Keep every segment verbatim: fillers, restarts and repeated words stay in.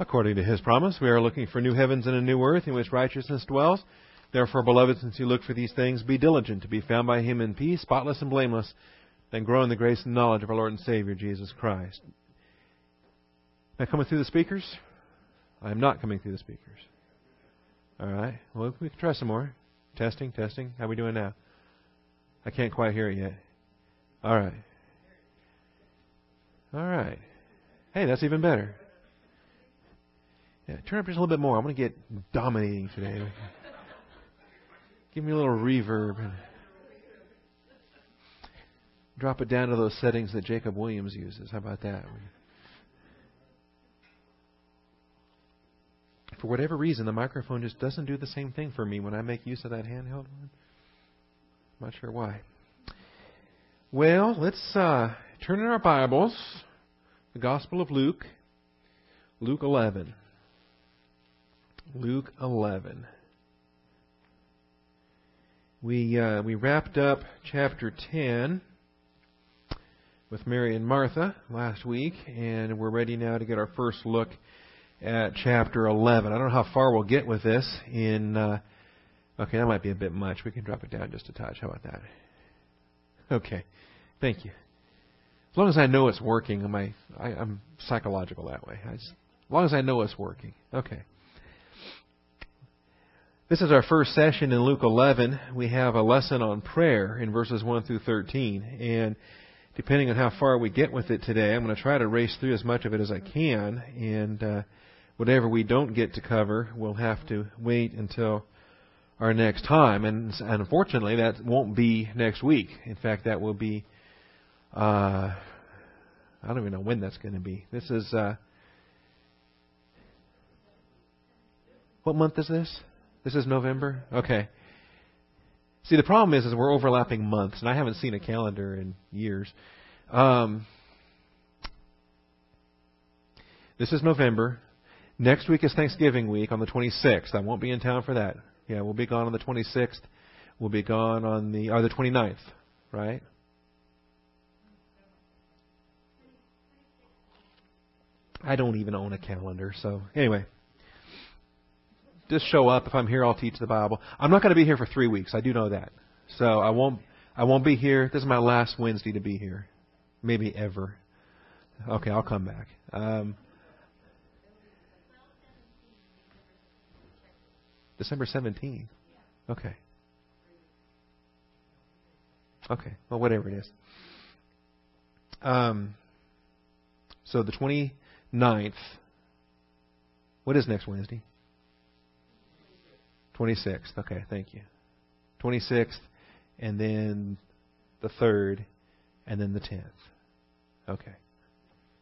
According to his promise, we are looking for new heavens and a new earth in which righteousness dwells. Therefore, beloved, since you look for these things, be diligent to be found by him in peace, spotless and blameless, and grow in the grace and knowledge of our Lord and Savior, Jesus Christ. Am I coming through the speakers? I am not coming through the speakers. All right. Well, we can try some more. Testing, testing. How are we doing now? I can't quite hear it yet. All right. All right. Hey, that's even better. Yeah, turn up just a little bit more. I'm going to get dominating today. Give me a little reverb. And drop it down to those settings that Jacob Williams uses. How about that? For whatever reason, the microphone just doesn't do the same thing for me when I make use of that handheld one. I'm not sure why. Well, let's uh, turn in our Bibles. The Gospel of Luke. Luke eleven. Luke eleven. We uh, we wrapped up chapter ten with Mary and Martha last week, and we're ready now to get our first look at chapter eleven. I don't know how far we'll get with this. In uh, okay, that might be a bit much. We can drop it down just a touch. How about that? Okay, thank you. As long as I know it's working, I'm, I, I'm psychological that way. I just, as long as I know it's working, okay. This is our first session in Luke eleven. We have a lesson on prayer in verses one through thirteen. And depending on how far we get with it today, I'm going to try to race through as much of it as I can. And uh, whatever we don't get to cover, we'll have to wait until our next time. And, and unfortunately, that won't be next week. In fact, that will be, uh, I don't even know when that's going to be. This is, uh, what month is this? This is November? Okay. See, the problem is, is we're overlapping months, and I haven't seen a calendar in years. Um, this is November. Next week is Thanksgiving week on the twenty-sixth. I won't be in town for that. Yeah, we'll be gone on the twenty-sixth. We'll be gone on the, or the twenty-ninth, right? I don't even own a calendar, so anyway. Just show up. If I'm here, I'll teach the Bible. I'm not going to be here for three weeks. I do know that. So I won't I won't be here. This is my last Wednesday to be here. Maybe ever. Okay, I'll come back. Um, December seventeenth. Okay. Okay. Well, whatever it is. Um. So the twenty-ninth. What is next Wednesday? twenty-sixth. Okay, thank you. twenty-sixth, and then the third, and then the tenth. Okay.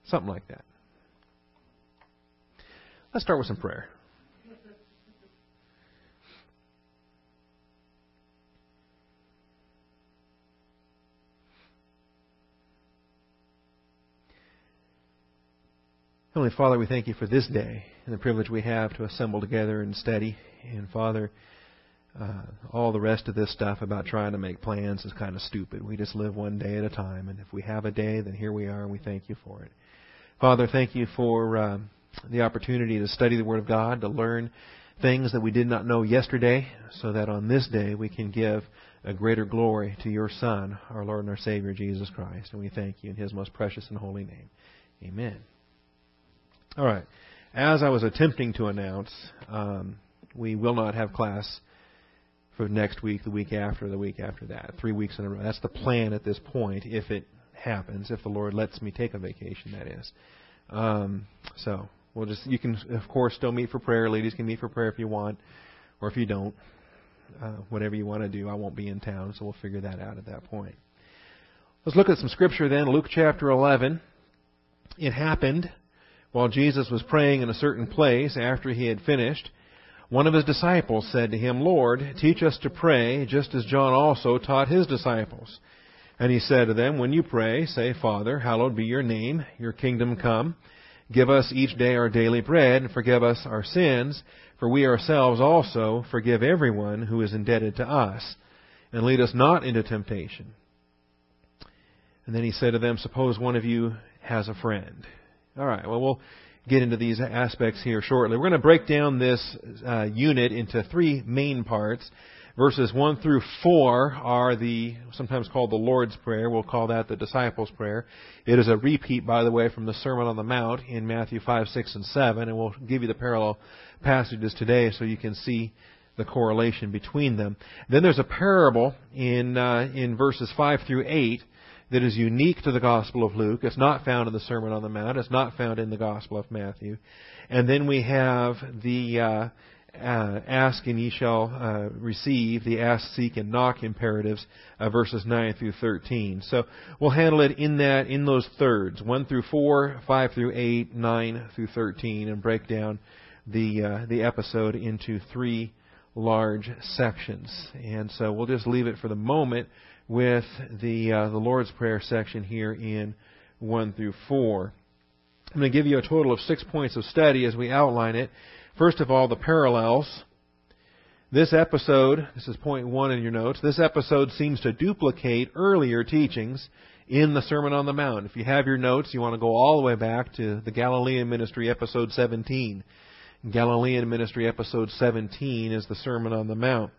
Something like that. Let's start with some prayer. Heavenly Father, we thank you for this day and the privilege we have to assemble together and study. And Father, uh, all the rest of this stuff about trying to make plans is kind of stupid. We just live one day at a time. And if we have a day, then here we are, and we thank you for it. Father, thank you for uh, the opportunity to study the Word of God, to learn things that we did not know yesterday, so that on this day we can give a greater glory to your Son, our Lord and our Savior, Jesus Christ. And we thank you in his most precious and holy name. Amen. All right. As I was attempting to announce, um, we will not have class for next week, the week after, the week after that. Three weeks in a row. That's the plan at this point, if it happens, if the Lord lets me take a vacation, that is. Um, so we'll just, you can, of course, still meet for prayer. Ladies can meet for prayer if you want, or if you don't, uh, whatever you want to do. I won't be in town, so we'll figure that out at that point. Let's look at some scripture then. Luke chapter eleven. It happened while Jesus was praying in a certain place after he had finished. One of his disciples said to him, "Lord, teach us to pray, just as John also taught his disciples." And he said to them, "When you pray, say, 'Father, hallowed be your name, your kingdom come. Give us each day our daily bread, and forgive us our sins, for we ourselves also forgive everyone who is indebted to us. And lead us not into temptation.'" And then he said to them, "Suppose one of you has a friend." All right, well, we'll get into these aspects here shortly. We're going to break down this uh, unit into three main parts. Verses one through four are the, sometimes called the Lord's Prayer. We'll call that the Disciples' Prayer. It is a repeat, by the way, from the Sermon on the Mount in Matthew five, six, and seven. And we'll give you the parallel passages today so you can see the correlation between them. Then there's a parable in uh, in verses five through eight that is unique to the Gospel of Luke. It's not found in the Sermon on the Mount. It's not found in the Gospel of Matthew. And then we have the uh, uh, ask and ye shall uh, receive, the ask, seek, and knock imperatives, uh, verses nine through thirteen. So we'll handle it in that in those thirds, one through four, five through eight, nine through thirteen, and break down the uh, the episode into three large sections. And so we'll just leave it for the moment with the uh, the Lord's Prayer section here in one through four. I'm going to give you a total of six points of study as we outline it. First of all, the parallels. This episode, this is point one in your notes, this episode seems to duplicate earlier teachings in the Sermon on the Mount. If you have your notes, you want to go all the way back to the Galilean Ministry, episode seventeen. Galilean Ministry, episode seventeen, is the Sermon on the Mount.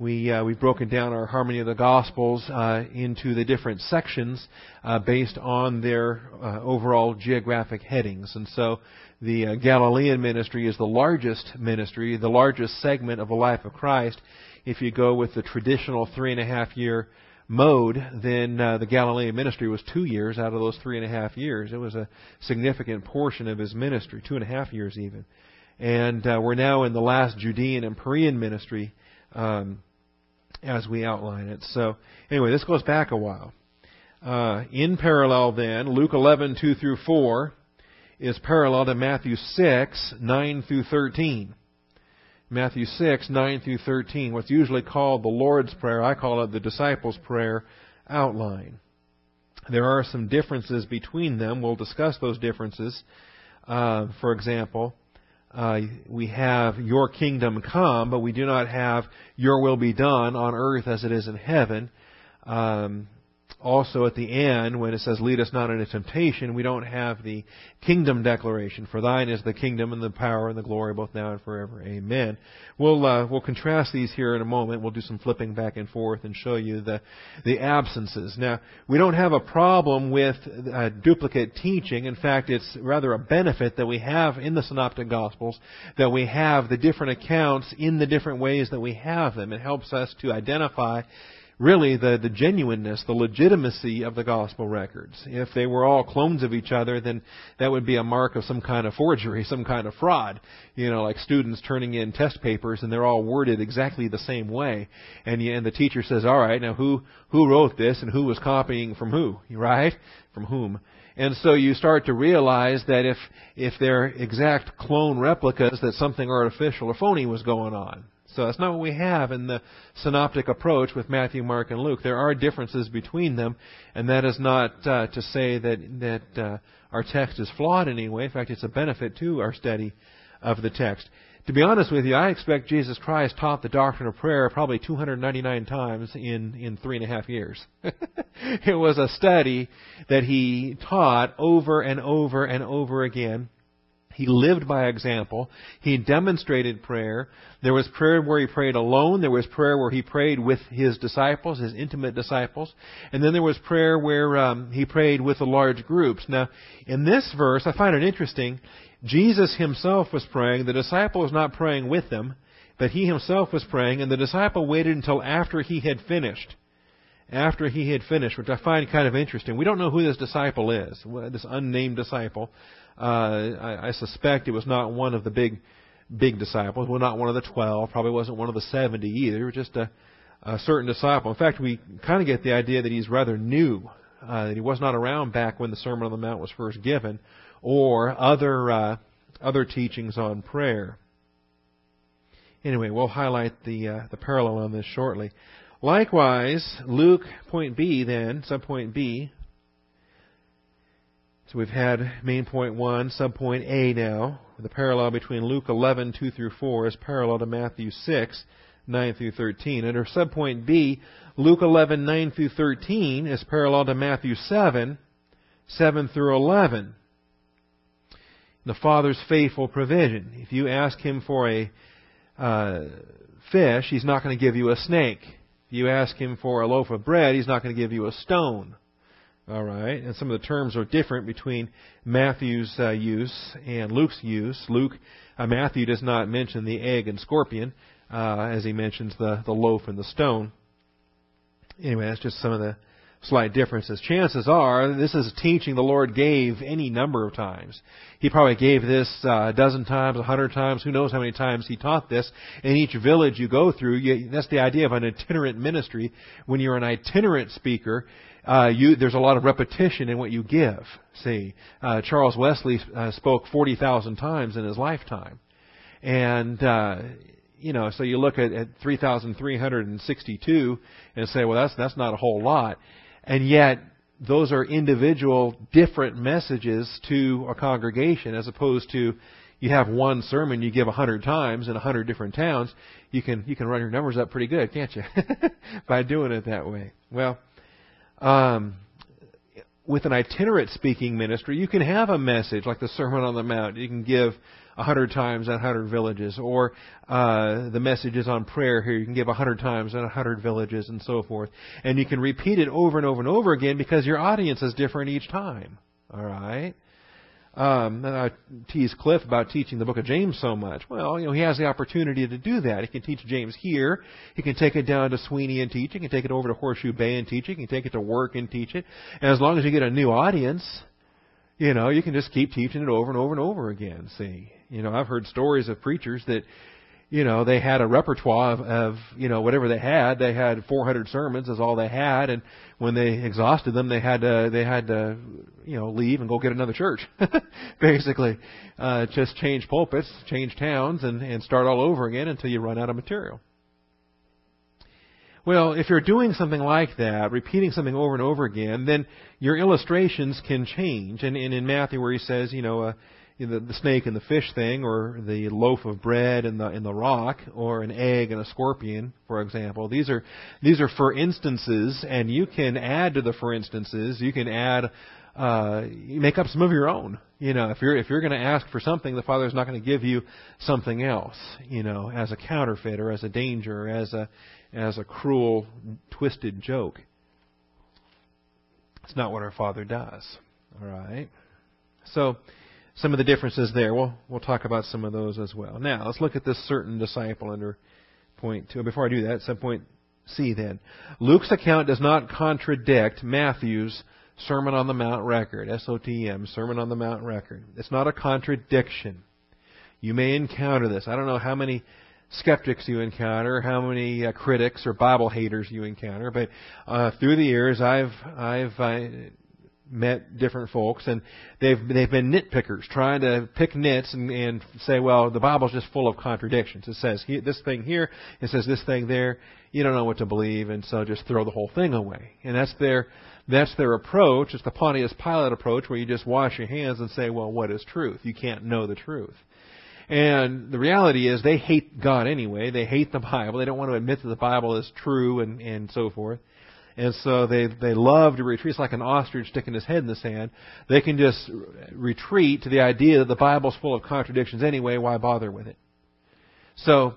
We, uh, we've broken down our Harmony of the Gospels uh, into the different sections uh, based on their uh, overall geographic headings. And so the uh, Galilean Ministry is the largest ministry, the largest segment of the life of Christ. If you go with the traditional three-and-a-half-year mode, then uh, the Galilean Ministry was two years out of those three-and-a-half years. It was a significant portion of his ministry, two-and-a-half years even. And uh, we're now in the last Judean and Perean ministry um, as we outline it. So anyway, this goes back a while. Uh, in parallel then, Luke eleven, two through four is parallel to Matthew six, nine through thirteen. Matthew six, nine through thirteen, what's usually called the Lord's Prayer. I call it the Disciples' Prayer outline. There are some differences between them. We'll discuss those differences. Uh, for example, Uh, we have your kingdom come, but we do not have your will be done on earth as it is in heaven. Um, also at the end, when it says, lead us not into temptation, we don't have the kingdom declaration. For thine is the kingdom and the power and the glory, both now and forever. Amen. We'll, uh, we'll contrast these here in a moment. We'll do some flipping back and forth and show you the, the absences. Now, we don't have a problem with uh, duplicate teaching. In fact, it's rather a benefit that we have in the Synoptic Gospels, that we have the different accounts in the different ways that we have them. It helps us to identify really the, the genuineness, the legitimacy of the gospel records. If they were all clones of each other, then that would be a mark of some kind of forgery, some kind of fraud. You know, like students turning in test papers and they're all worded exactly the same way. And, you, and the teacher says, all right, now who, who wrote this and who was copying from who, right? From whom? And so you start to realize that if, if they're exact clone replicas, that something artificial or phony was going on. So that's not what we have in the synoptic approach with Matthew, Mark, and Luke. There are differences between them, and that is not uh, to say that that uh, our text is flawed in any way. In fact, it's a benefit to our study of the text. To be honest with you, I expect Jesus Christ taught the doctrine of prayer probably two hundred ninety-nine times in, in three and a half years. It was a study that he taught over and over and over again. He lived by example. He demonstrated prayer. There was prayer where he prayed alone. There was prayer where he prayed with his disciples, his intimate disciples. And then there was prayer where um, he prayed with the large groups. Now, in this verse, I find it interesting. Jesus himself was praying. The disciple was not praying with them, but he himself was praying. And the disciple waited until after he had finished. After he had finished, which I find kind of interesting. We don't know who this disciple is, this unnamed disciple. Uh, I, I suspect it was not one of the big, big disciples. Well, not one of the twelve. Probably wasn't one of the seventy either. Just a, a certain disciple. In fact, we kind of get the idea that he's rather new, uh, that he was not around back when the Sermon on the Mount was first given, or other uh, other teachings on prayer. Anyway, we'll highlight the uh, the parallel on this shortly. Likewise, Luke, point B then, subpoint B. So we've had main point one, subpoint A now. The parallel between Luke eleven, two through four is parallel to Matthew six, nine through thirteen. Under subpoint B, Luke eleven, nine through thirteen is parallel to Matthew seven, seven through eleven. the Father's faithful provision. If you ask Him for a uh, fish, He's not going to give you a snake. If you ask Him for a loaf of bread, He's not going to give you a stone. All right, and some of the terms are different between Matthew's uh, use and Luke's use. Luke, uh, Matthew does not mention the egg and scorpion uh, as he mentions the, the loaf and the stone. Anyway, that's just some of the slight differences. Chances are this is teaching the Lord gave any number of times. He probably gave this uh, a dozen times, a hundred times. Who knows how many times He taught this. In each village you go through, you, that's the idea of an itinerant ministry. When you're an itinerant speaker, uh, you, there's a lot of repetition in what you give. See, uh, Charles Wesley uh, spoke forty thousand times in his lifetime. And, uh, you know, so you look at, at three thousand three hundred sixty-two and say, well, that's, that's not a whole lot. And yet, those are individual, different messages to a congregation, as opposed to you have one sermon you give a hundred times in a hundred different towns. You can you can run your numbers up pretty good, can't you, by doing it that way? Well, um, with an itinerant speaking ministry, you can have a message like the Sermon on the Mount. You can give a hundred times in a hundred villages, or uh, the messages on prayer here, you can give a hundred times in a hundred villages and so forth. And you can repeat it over and over and over again because your audience is different each time. All right? Um, and I tease Cliff about teaching the book of James so much. Well, you know, he has the opportunity to do that. He can teach James here. He can take it down to Sweeney and teach. He can take it over to Horseshoe Bay and teach. He can take it to work and teach it. And as long as you get a new audience, you know, you can just keep teaching it over and over and over again, see. You know, I've heard stories of preachers that, you know, they had a repertoire of, of, you know, whatever they had. They had four hundred sermons is all they had, and when they exhausted them, they had to, they had to, you know, leave and go get another church, basically. Uh, just change pulpits, change towns, and, and start all over again until you run out of material. Well, if you're doing something like that, repeating something over and over again, then your illustrations can change. And, and in Matthew, where he says, you know, uh, the, the snake and the fish thing, or the loaf of bread and the and the rock, or an egg and a scorpion, for example, these are these are for instances, and you can add to the for instances. You can add, uh, you make up some of your own. You know, if you're if you're going to ask for something, the Father's not going to give you something else, you know, as a counterfeit or as a danger or as a as a cruel, twisted joke. It's not what our Father does. All right. So, some of the differences there. We'll we'll talk about some of those as well. Now, let's look at this certain disciple under point two. Before I do that, some point C then. Luke's account does not contradict Matthew's Sermon on the Mount record. S O T M, Sermon on the Mount record. It's not a contradiction. You may encounter this. I don't know how many skeptics you encounter, how many uh, critics or Bible haters you encounter, but uh, through the years I've I've I met different folks, and they've they've been nitpickers, trying to pick nits and, and say, well, the Bible's just full of contradictions. It says he, this thing here, it says this thing there. You don't know what to believe, and so just throw the whole thing away. And that's their that's their approach. It's the Pontius Pilate approach, where you just wash your hands and say, well, what is truth? You can't know the truth. And the reality is they hate God anyway. They hate the Bible. They don't want to admit that the Bible is true and, and so forth. And so they, they love to retreat. It's like an ostrich sticking his head in the sand. They can just retreat to the idea that the Bible's full of contradictions anyway. Why bother with it? So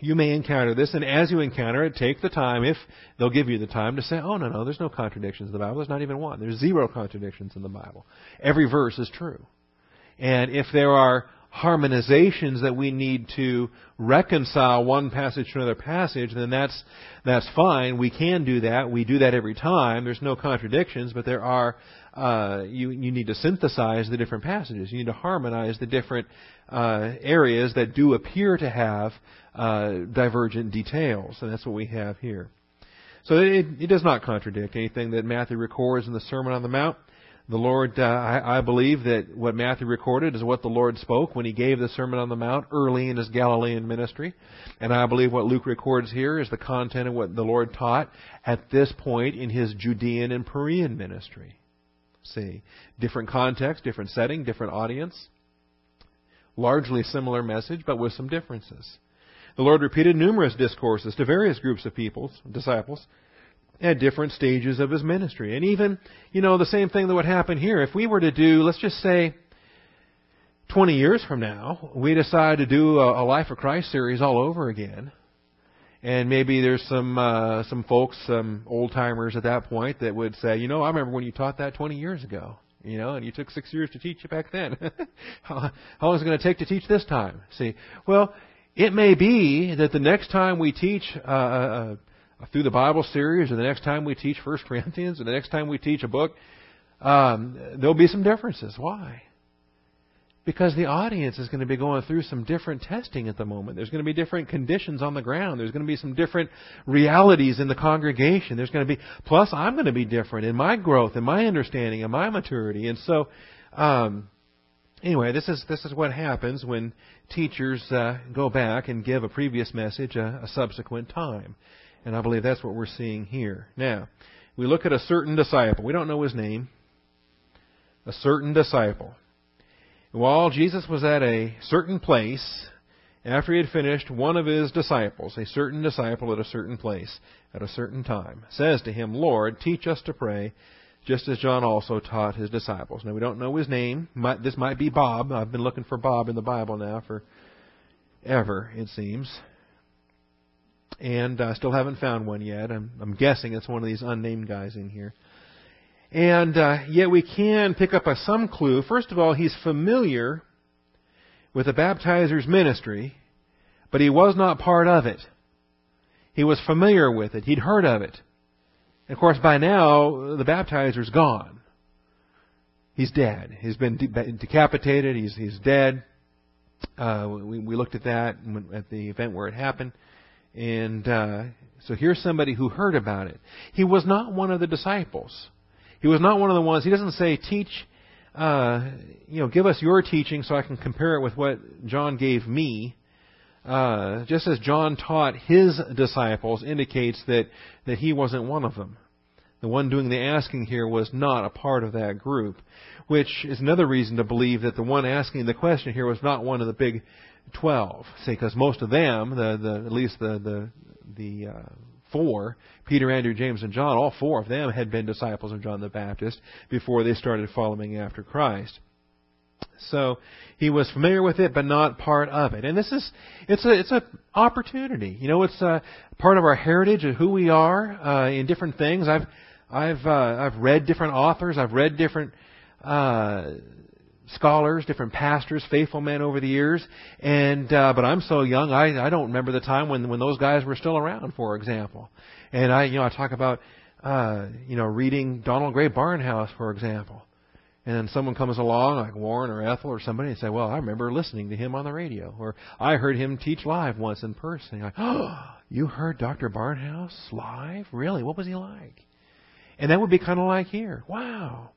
you may encounter this. And as you encounter it, take the time, if they'll give you the time, to say, oh, no, no, there's no contradictions in the Bible. There's not even one. There's zero contradictions in the Bible. Every verse is true. And if there are harmonizations that we need to reconcile one passage to another passage, then that's that's fine. We can do that. We do that every time. There's no contradictions, but there are uh, you you need to synthesize the different passages. You need to harmonize the different uh, areas that do appear to have uh, divergent details, and that's what we have here. So it, it does not contradict anything that Matthew records in the Sermon on the Mount. The Lord, uh, I, I believe that what Matthew recorded is what the Lord spoke when He gave the Sermon on the Mount early in His Galilean ministry. And I believe what Luke records here is the content of what the Lord taught at this point in His Judean and Perean ministry. See, different context, different setting, different audience. Largely similar message, but with some differences. The Lord repeated numerous discourses to various groups of peoples, disciples, at different stages of His ministry. And even, you know, the same thing that would happen here. If we were to do, let's just say, twenty years from now, we decide to do a, a Life of Christ series all over again. And maybe there's some uh, some folks, some old-timers at that point that would say, you know, I remember when you taught that twenty years ago, you know, and you took six years to teach it back then. how, how long is it going to take to teach this time? See, well, it may be that the next time we teach uh, uh, through the Bible series, or the next time we teach First Corinthians, or the next time we teach a book, um, there'll be some differences. Why? Because the audience is going to be going through some different testing at the moment. There's going to be different conditions on the ground. There's going to be some different realities in the congregation. There's going to be, plus I'm going to be different in my growth, in my understanding, in my maturity. And so, um, anyway, this is this is what happens when teachers uh, go back and give a previous message a, a subsequent time. And I believe that's what we're seeing here. Now, we look at a certain disciple. We don't know his name. A certain disciple. While Jesus was at a certain place, after he had finished, one of his disciples, a certain disciple at a certain place, at a certain time, says to him, Lord, teach us to pray, just as John also taught his disciples. Now, we don't know his name. This might be Bob. I've been looking for Bob in the Bible now for ever, it seems. And I still haven't found one yet. I'm, I'm guessing it's one of these unnamed guys in here. And uh, yet we can pick up a, some clue. First of all, he's familiar with the baptizer's ministry, but he was not part of it. He was familiar with it. He'd heard of it. And of course, by now, the baptizer's gone. He's dead. He's been de- decapitated. He's, he's dead. Uh, we, we looked at that at the event where it happened. And uh, so here's somebody who heard about it. He was not one of the disciples. He was not one of the ones. He doesn't say, teach, uh, you know, give us your teaching so I can compare it with what John gave me. Uh, just as John taught his disciples indicates that, that he wasn't one of them. The one doing the asking here was not a part of that group, which is another reason to believe that the one asking the question here was not one of the big twelve. See, because most of them, the, the at least the the the uh, four, Peter, Andrew, James, and John, all four of them had been disciples of John the Baptist before they started following after Christ. So he was familiar with it, but not part of it. And this is, it's a, it's a opportunity. You know, it's a part of our heritage of who we are uh, in different things. I've, I've, uh, I've read different authors. I've read different uh, scholars, different pastors, faithful men over the years. And, uh, but I'm so young, I, I don't remember the time when, when those guys were still around, for example. And I, you know, I talk about, uh, you know, reading Donald Gray Barnhouse, for example. And then someone comes along, like Warren or Ethel or somebody, and say, well, I remember listening to him on the radio. Or I heard him teach live once in person. You're like, oh, you heard Doctor Barnhouse live? Really? What was he like? And that would be kind of like here. Wow.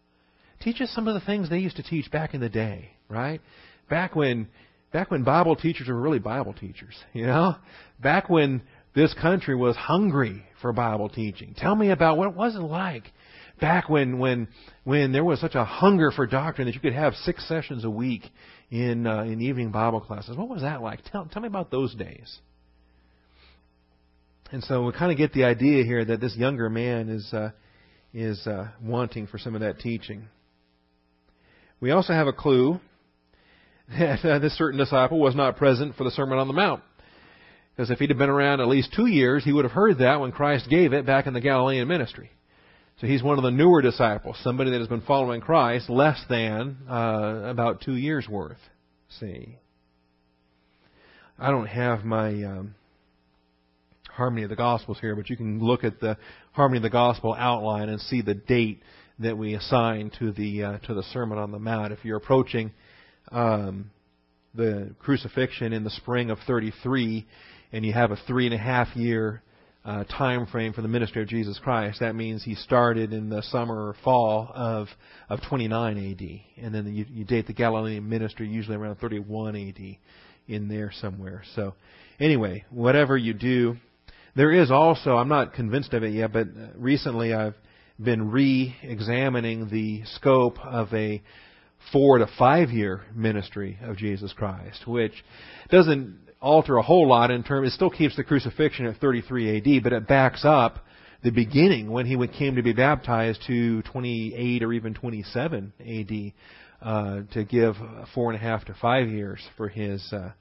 Teach us some of the things they used to teach back in the day, right? Back when, back when Bible teachers were really Bible teachers, you know? Back when this country was hungry for Bible teaching. Tell me about what it wasn't like back when, when, when there was such a hunger for doctrine that you could have six sessions a week in, uh, in evening Bible classes. What was that like? Tell, tell me about those days. And so we kind of get the idea here that this younger man is, uh, is uh, wanting for some of that teaching. We also have a clue that uh, this certain disciple was not present for the Sermon on the Mount. Because if he'd have been around at least two years, he would have heard that when Christ gave it back in the Galilean ministry. So he's one of the newer disciples, somebody that has been following Christ less than uh, about two years worth. See, I don't have my um, Harmony of the Gospels here, but you can look at the Harmony of the Gospel outline and see the date that we assign to the uh, to the Sermon on the Mount. If you're approaching um, the crucifixion in the spring of thirty-three, and you have a three and a half year uh, time frame for the ministry of Jesus Christ, that means he started in the summer or fall of of twenty-nine A D, and then you, you date the Galilean ministry usually around thirty-one A D in there somewhere. So, anyway, whatever you do, there is also, I'm not convinced of it yet, but recently I've been re-examining the scope of a four to five year ministry of Jesus Christ, which doesn't alter a whole lot in terms. It still keeps the crucifixion at thirty-three A D, but it backs up the beginning when he came to be baptized to twenty-eight or even twenty-seven A D uh, to give four and a half to five years for his uh,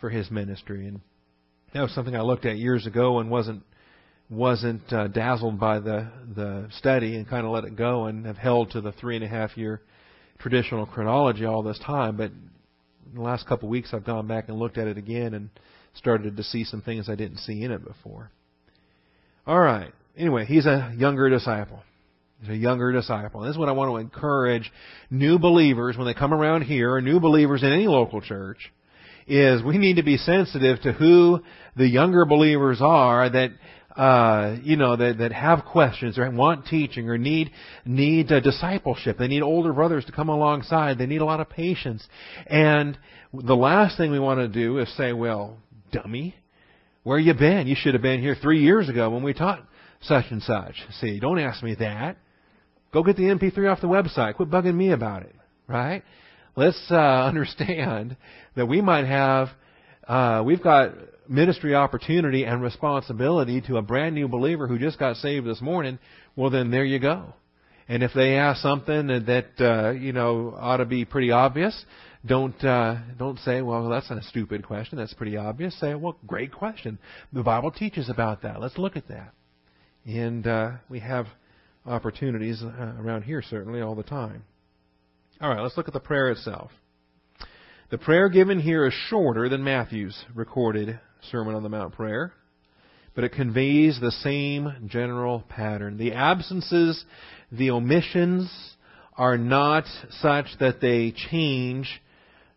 for his ministry. And that was something I looked at years ago and wasn't wasn't uh, dazzled by the the study, and kind of let it go, and have held to the three and a half year traditional chronology all this time. But in the last couple of weeks, I've gone back and looked at it again and started to see some things I didn't see in it before. All right. Anyway, he's a younger disciple. He's a younger disciple. And this is what I want to encourage new believers when they come around here, or new believers in any local church, is we need to be sensitive to who the younger believers are that, uh, you know, that, that have questions or want teaching or need, need uh, discipleship. They need older brothers to come alongside. They need a lot of patience. And the last thing we want to do is say, well, dummy, where you been? You should have been here three years ago when we taught such and such. See, don't ask me that. Go get the M P three off the website. Quit bugging me about it, right? Let's uh, understand that we might have, uh, we've got ministry opportunity and responsibility to a brand new believer who just got saved this morning. Well, then there you go. And if they ask something that, uh, you know, ought to be pretty obvious, Don't uh, don't say, well, that's not a stupid question. That's pretty obvious. Say, well, great question. The Bible teaches about that. Let's look at that. And uh, we have opportunities around here, certainly, all the time. All right, let's look at the prayer itself. The prayer given here is shorter than Matthew's recorded Sermon on the Mount prayer, but it conveys the same general pattern. The absences, the omissions are not such that they change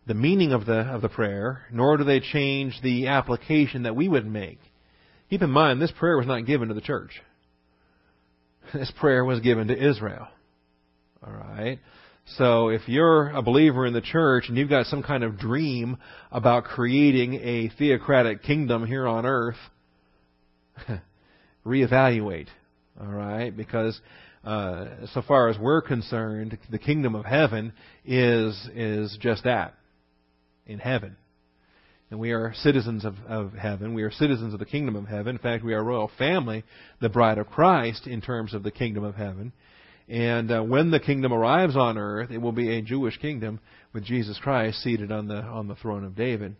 the meaning of the of the prayer, nor do they change the application that we would make. Keep in mind, this prayer was not given to the church. This prayer was given to Israel. All right? So if you're a believer in the church and you've got some kind of dream about creating a theocratic kingdom here on earth, reevaluate. All right? Because uh, so far as we're concerned, the kingdom of heaven is is just that. In heaven. And we are citizens of, of heaven. We are citizens of the kingdom of heaven. In fact, we are a royal family, the bride of Christ, in terms of the kingdom of heaven. And uh, when the kingdom arrives on earth, it will be a Jewish kingdom with Jesus Christ seated on the on the throne of David.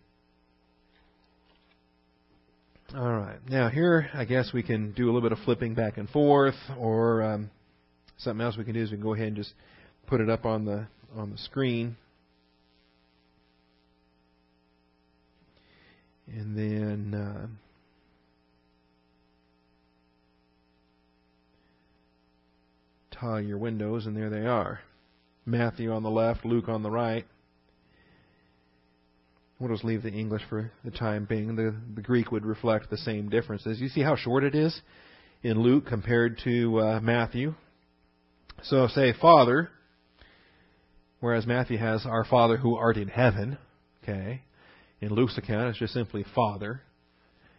All right. Now here, I guess we can do a little bit of flipping back and forth, or um, something else we can do is we can go ahead and just put it up on the on the screen. And then uh, tile your windows, and there they are. Matthew on the left, Luke on the right. We'll just leave the English for the time being. The, the Greek would reflect the same differences. You see how short it is in Luke compared to uh, Matthew? So say, Father, whereas Matthew has our Father who art in heaven, okay? In Luke's account, it's just simply Father.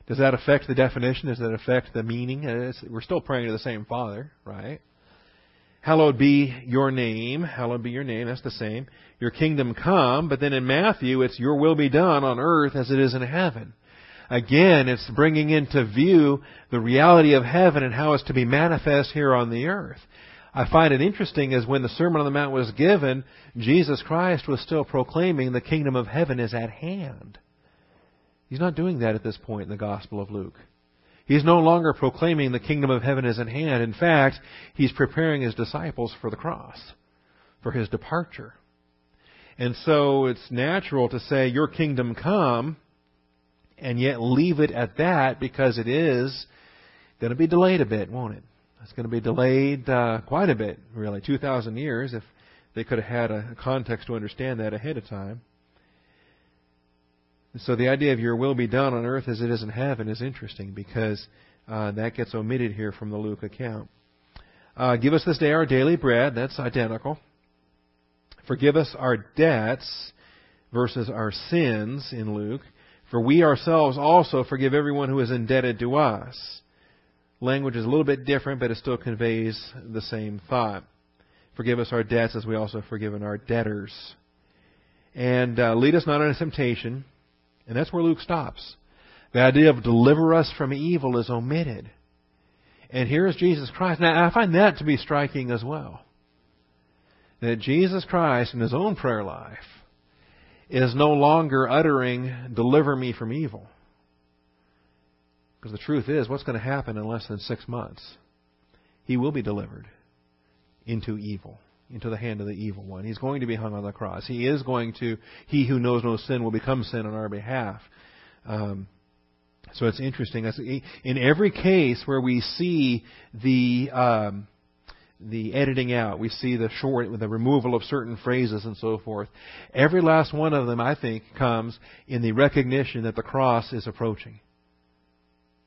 Does that affect the definition? Does that affect the meaning? It's, we're still praying to the same Father, right? Hallowed be your name. Hallowed be your name. That's the same. Your kingdom come. But then in Matthew, it's your will be done on earth as it is in heaven. Again, it's bringing into view the reality of heaven and how it's to be manifest here on the earth. I find it interesting is when the Sermon on the Mount was given, Jesus Christ was still proclaiming the kingdom of heaven is at hand. He's not doing that at this point in the Gospel of Luke. He's no longer proclaiming the kingdom of heaven is at hand. In fact, he's preparing his disciples for the cross, for his departure. And so it's natural to say, your kingdom come, and yet leave it at that, because it is going to be delayed a bit, won't it? It's going to be delayed uh, quite a bit, really, two thousand years, if they could have had a context to understand that ahead of time. So the idea of your will be done on earth as it is in heaven is interesting, because uh, that gets omitted here from the Luke account. Uh, give us this day our daily bread. That's identical. Forgive us our debts versus our sins in Luke. For we ourselves also forgive everyone who is indebted to us. Language is a little bit different, but it still conveys the same thought. Forgive us our debts as we also have forgiven our debtors. And uh, lead us not into temptation. And that's where Luke stops. The idea of deliver us from evil is omitted. And here is Jesus Christ. Now, I find that to be striking as well. that Jesus Christ in his own prayer life is no longer uttering, deliver me from evil. Because the truth is, what's going to happen in less than six months? He will be delivered into evil, into the hand of the evil one. He's going to be hung on the cross. He is going to, he who knows no sin will become sin on our behalf. Um, so it's interesting. In every case where we see the um, the editing out, we see the short, the removal of certain phrases and so forth, every last one of them, I think, comes in the recognition that the cross is approaching.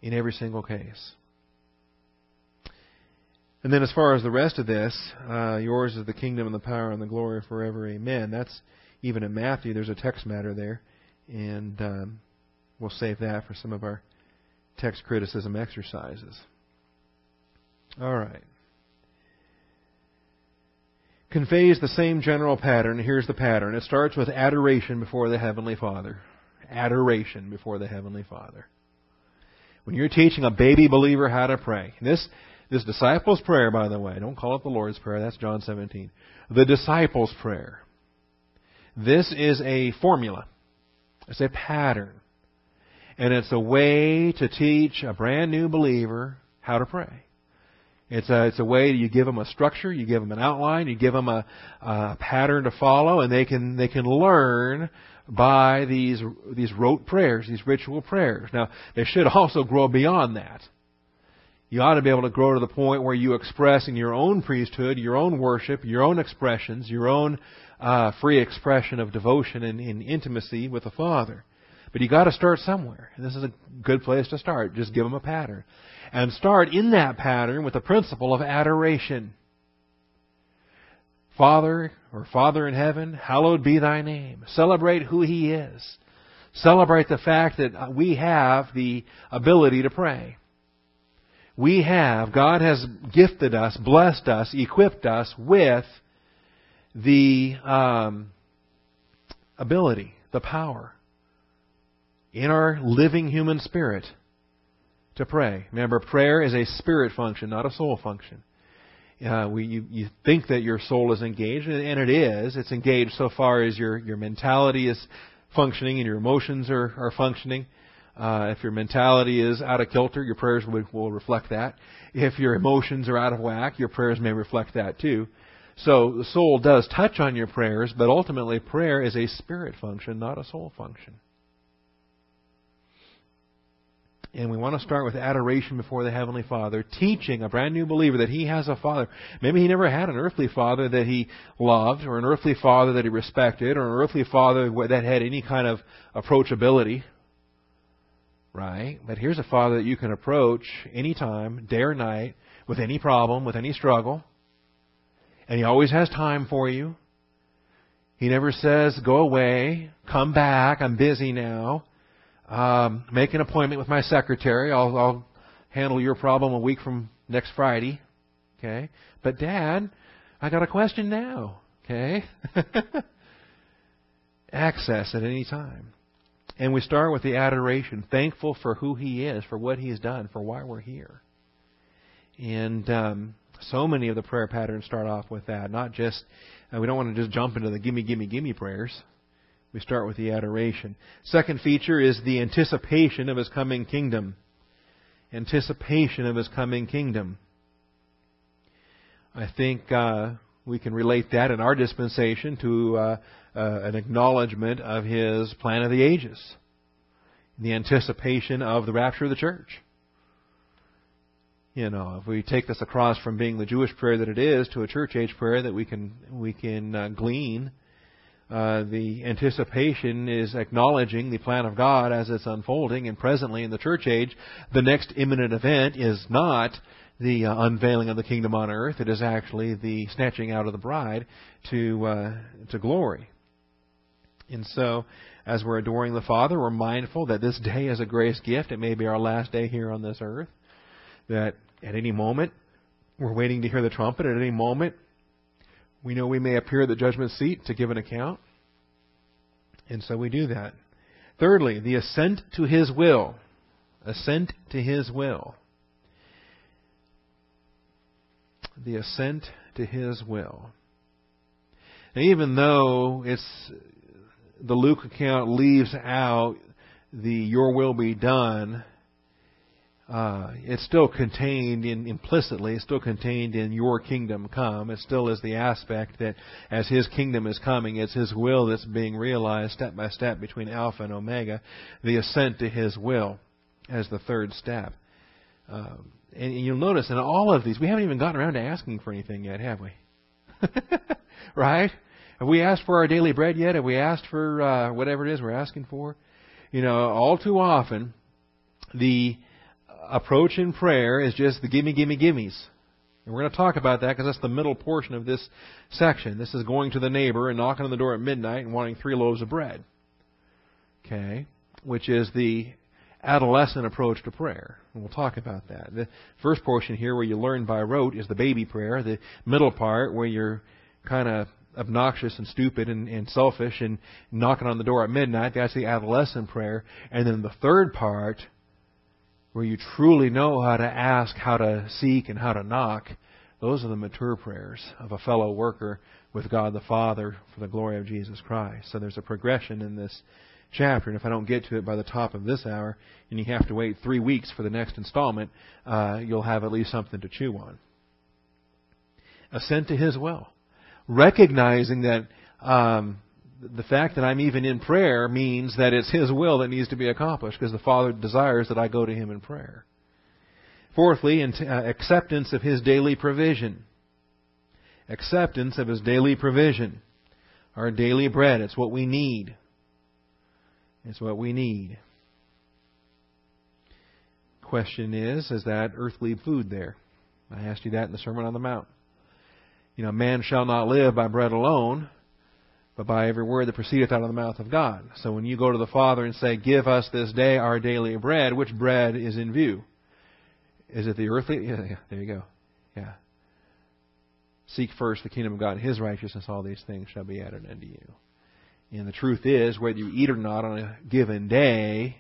In every single case. And then as far as the rest of this, uh, yours is the kingdom and the power and the glory forever, amen. That's even in Matthew, there's a text matter there. And um, we'll save that for some of our text criticism exercises. All right. Conveys the same general pattern. Here's the pattern. It starts with adoration before the Heavenly Father. Adoration before the Heavenly Father. When you're teaching a baby believer how to pray, this this disciples' prayer, by the way, don't call it the Lord's Prayer, that's John seventeen. The disciples' prayer. This is a formula. It's a pattern. And it's a way to teach a brand new believer how to pray. It's a, it's a way you give them a structure, you give them an outline, you give them a, a pattern to follow, and they can they can learn by these these rote prayers, these ritual prayers. Now, they should also grow beyond that. You ought to be able to grow to the point where you express in your own priesthood, your own worship, your own expressions, your own uh, free expression of devotion and, and intimacy with the Father. But you got to start somewhere. And this is a good place to start. Just give them a pattern. And start in that pattern with the principle of adoration. Father, or Father in heaven, hallowed be thy name. Celebrate who he is. Celebrate the fact that we have the ability to pray. We have, God has gifted us, blessed us, equipped us with the um, ability, the power in our living human spirit to pray. Remember, prayer is a spirit function, not a soul function. Uh, we, you, you think that your soul is engaged, and it is. It's engaged so far as your, your mentality is functioning and your emotions are, are functioning. Uh, if your mentality is out of kilter, your prayers will, will reflect that. If your emotions are out of whack, your prayers may reflect that too. So the soul does touch on your prayers, but ultimately prayer is a spirit function, not a soul function. And we want to start with adoration before the Heavenly Father, teaching a brand new believer that he has a father. Maybe he never had an earthly father that he loved, or an earthly father that he respected, or an earthly father that had any kind of approachability. Right? But here's a father that you can approach anytime, day or night, with any problem, with any struggle. And he always has time for you. He never says, go away, come back, I'm busy now. Um, make an appointment with my secretary. I'll, I'll handle your problem a week from next Friday. Okay. But Dad, I got a question now. Okay. Access at any time. And we start with the adoration, thankful for who he is, for what he has done, for why we're here. And um, so many of the prayer patterns start off with that. Not just, uh, we don't want to just jump into the gimme, gimme, gimme prayers. We start with the adoration. Second feature is the anticipation of His coming kingdom. Anticipation of His coming kingdom. I think uh, we can relate that in our dispensation to uh, uh, an acknowledgement of His plan of the ages. The anticipation of the rapture of the church. You know, if we take this across from being the Jewish prayer that it is to a church age prayer that we can we can uh, glean. Uh, the anticipation is acknowledging the plan of God as it's unfolding, and presently in the church age, the next imminent event is not the uh, unveiling of the kingdom on earth. It is actually the snatching out of the bride to uh, to glory. And so, as we're adoring the Father, we're mindful that this day is a grace gift. It may be our last day here on this earth. That at any moment, we're waiting to hear the trumpet. At any moment, we know we may appear at the judgment seat to give an account. And so we do that. Thirdly, the assent to His will. Assent to His will. The assent to His will. And even though it's the Luke account leaves out the "Your will be done," uh, it's still contained in implicitly. It's still contained in "Your kingdom come." It still is the aspect that as His kingdom is coming, it's His will that's being realized step by step between Alpha and Omega, the ascent to His will as the third step. Um, and you'll notice in all of these, we haven't even gotten around to asking for anything yet, have we? Right? Have we asked for our daily bread yet? Have we asked for uh, whatever it is we're asking for? You know, all too often, the approach in prayer is just the gimme, gimme, gimmes. And we're going to talk about that because that's the middle portion of this section. This is going to the neighbor and knocking on the door at midnight and wanting three loaves of bread. Okay? Which is the adolescent approach to prayer. And we'll talk about that. The first portion here where you learn by rote is the baby prayer. The middle part where you're kind of obnoxious and stupid and, and selfish and knocking on the door at midnight, that's the adolescent prayer. And then the third part where you truly know how to ask, how to seek, and how to knock, those are the mature prayers of a fellow worker with God the Father for the glory of Jesus Christ. So there's a progression in this chapter, and if I don't get to it by the top of this hour, and you have to wait three weeks for the next installment, uh, you'll have at least something to chew on. Assent to His will. Recognizing that um, the fact that I'm even in prayer means that it's His will that needs to be accomplished because the Father desires that I go to Him in prayer. Fourthly, in t- uh, acceptance of His daily provision. Acceptance of His daily provision. Our daily bread. It's what we need. It's what we need. Question is, is that earthly food there? I asked you that in the Sermon on the Mount. You know, man shall not live by bread alone, but by every word that proceedeth out of the mouth of God. So when you go to the Father and say, give us this day our daily bread, which bread is in view? Is it the earthly? Yeah, yeah, there you go. Yeah. Seek first the kingdom of God and His righteousness, all these things shall be added unto you. And the truth is, whether you eat or not on a given day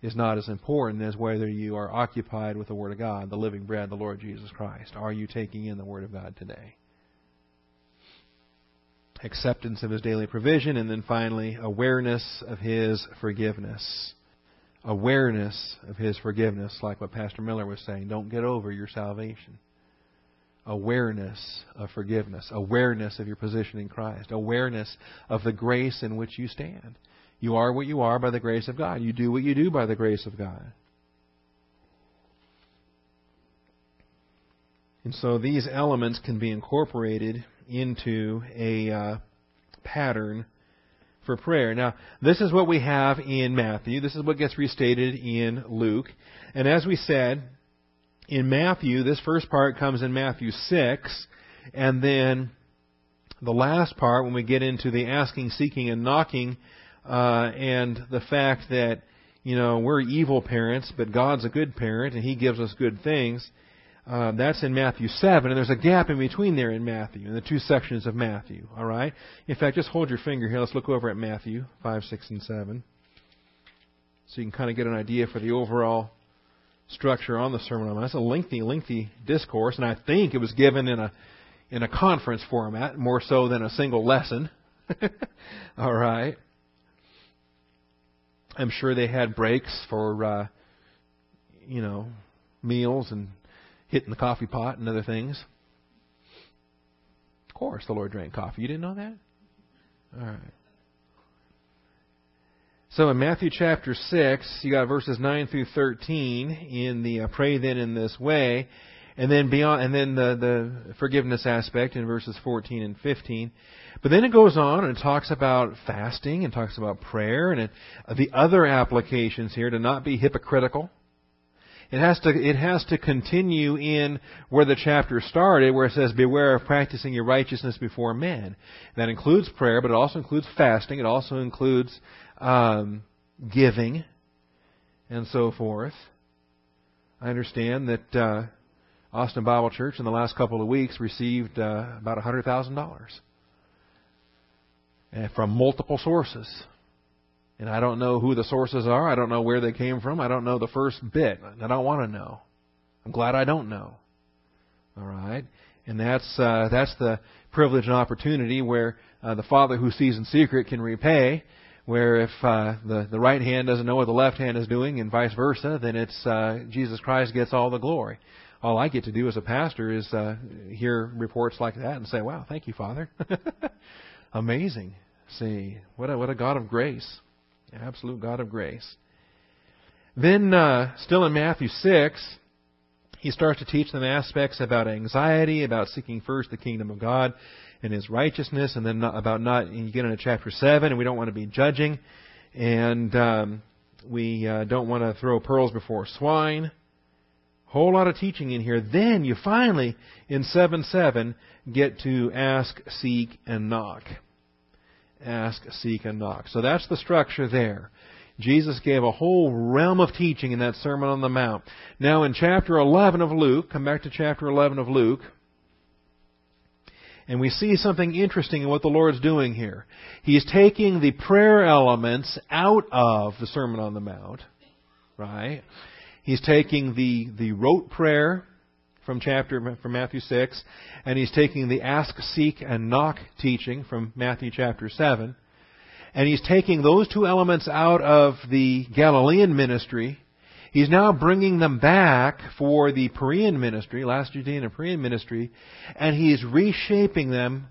is not as important as whether you are occupied with the Word of God, the living bread, the Lord Jesus Christ. Are you taking in the Word of God today? Acceptance of His daily provision, and then finally, awareness of His forgiveness. Awareness of His forgiveness, like what Pastor Miller was saying. Don't get over your salvation. Awareness of forgiveness. Awareness of your position in Christ. Awareness of the grace in which you stand. You are what you are by the grace of God. You do what you do by the grace of God. And so these elements can be incorporated into a uh, pattern for prayer. Now, this is what we have in Matthew. This is what gets restated in Luke. And as we said, in Matthew, this first part comes in Matthew six, and then the last part, when we get into the asking, seeking, and knocking, Uh, and the fact that, you know, we're evil parents, but God's a good parent and He gives us good things, uh, that's in Matthew seven. And there's a gap in between there in Matthew, in the two sections of Matthew. All right? In fact, just hold your finger here. Let's look over at Matthew five, six, and seven. So you can kind of get an idea for the overall structure on the Sermon on the Mount. That's a lengthy, lengthy discourse. And I think it was given in a, in a conference format, more so than a single lesson. All right? I'm sure they had breaks for, uh, you know, meals and hitting the coffee pot and other things. Of course, the Lord drank coffee. You didn't know that? All right. So in Matthew chapter six, you got verses nine through thirteen in the uh, pray then in this way, and then beyond, and then the, the forgiveness aspect in verses fourteen and fifteen. But then it goes on and it talks about fasting and talks about prayer and it, the other applications here to not be hypocritical. It has to it has to continue in where the chapter started, where it says, beware of practicing your righteousness before men. And that includes prayer, but it also includes fasting. It also includes um, giving and so forth. I understand that uh, Austin Bible Church in the last couple of weeks received uh, about one hundred thousand dollars. And from multiple sources. And I don't know who the sources are. I don't know where they came from. I don't know the first bit. I don't want to know. I'm glad I don't know. All right? And that's uh, that's the privilege and opportunity where uh, the Father who sees in secret can repay, where if uh, the, the right hand doesn't know what the left hand is doing and vice versa, then it's uh, Jesus Christ gets all the glory. All I get to do as a pastor is uh, hear reports like that and say, wow, thank you, Father. Amazing. See, what a, what a God of grace. An absolute God of grace. Then, uh, still in Matthew six, he starts to teach them aspects about anxiety, about seeking first the kingdom of God and His righteousness, and then about not, you get into chapter seven, and we don't want to be judging, and um, we uh, don't want to throw pearls before swine. Whole lot of teaching in here. Then you finally, in seven seven, get to ask, seek, and knock. Ask, seek, and knock. So that's the structure there. Jesus gave a whole realm of teaching in that Sermon on the Mount. Now in chapter eleven of Luke, come back to chapter eleven of Luke, and we see something interesting in what the Lord's doing here. He's taking the prayer elements out of the Sermon on the Mount, right? He's taking the, the rote prayer from chapter from Matthew six, and he's taking the ask, seek, and knock teaching from Matthew chapter seven. And he's taking those two elements out of the Galilean ministry. He's now bringing them back for the Perean ministry, last Judean and Perean ministry, and he's reshaping them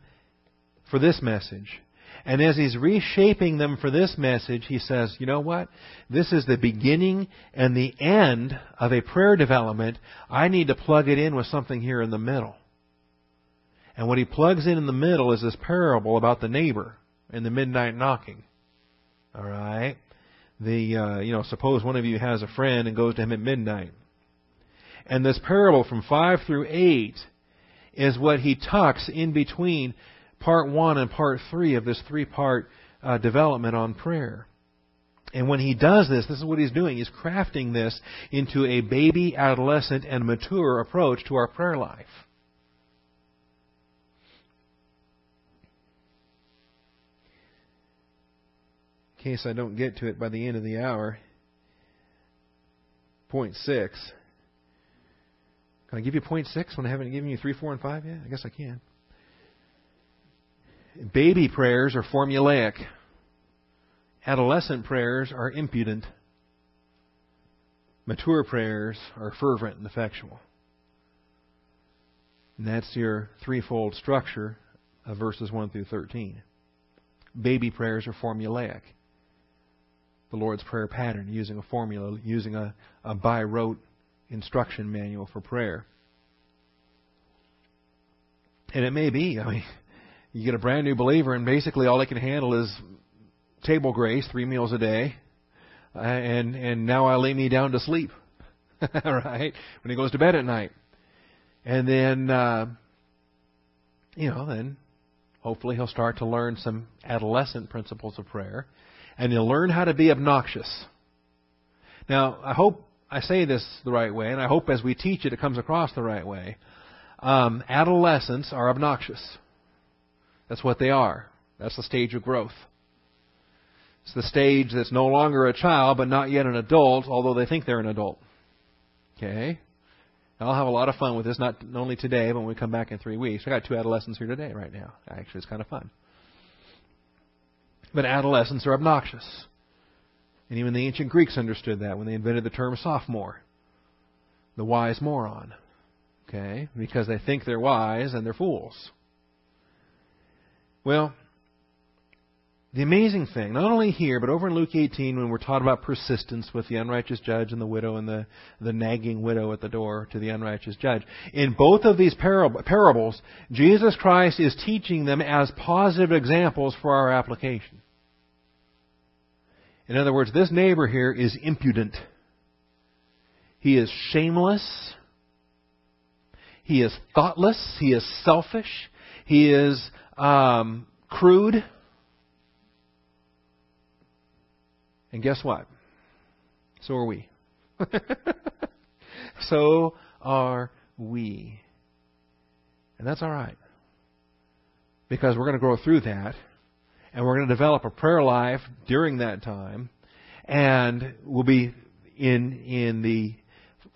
for this message. And as he's reshaping them for this message, he says, you know what? This is the beginning and the end of a prayer development. I need to plug it in with something here in the middle. And what he plugs in in the middle is this parable about the neighbor and the midnight knocking. All right? The, uh, you know, suppose one of you has a friend and goes to him at midnight. And this parable from five through eight is what he tucks in between Part one and part three of this three-part uh, development on prayer. And when he does this, this is what he's doing. He's crafting this into a baby, adolescent, and mature approach to our prayer life. In case I don't get to it by the end of the hour, point six. Can I give you point six when I haven't given you three, four, and five yet? I guess I can. Baby prayers are formulaic. Adolescent prayers are impudent. Mature prayers are fervent and effectual. And that's your threefold structure of verses one through thirteen. Baby prayers are formulaic. The Lord's Prayer pattern, using a formula, using a, a by rote instruction manual for prayer. And it may be, I mean, you get a brand new believer, and basically all they can handle is table grace, three meals a day, uh, and and now I lay me down to sleep, right? When he goes to bed at night, and then uh, you know, then hopefully he'll start to learn some adolescent principles of prayer, and he'll learn how to be obnoxious. Now I hope I say this the right way, and I hope as we teach it, it comes across the right way. Um, adolescents are obnoxious. That's what they are. That's the stage of growth. It's the stage that's no longer a child, but not yet an adult, although they think they're an adult. Okay? And I'll have a lot of fun with this, not only today, but when we come back in three weeks. I got two adolescents here today right now. Actually, it's kind of fun. But adolescents are obnoxious. And even the ancient Greeks understood that when they invented the term sophomore, the wise moron. Okay? Because they think they're wise and they're fools. Well, the amazing thing, not only here, but over in Luke eighteen when we're taught about persistence with the unrighteous judge and the widow and the, the nagging widow at the door to the unrighteous judge. In both of these parab- parables, Jesus Christ is teaching them as positive examples for our application. In other words, this neighbor here is impudent. He is shameless. He is thoughtless. He is selfish. He is Um, crude. And guess what? So are we. So are we. And that's all right. Because we're going to grow through that. And we're going to develop a prayer life during that time. And we'll be in in the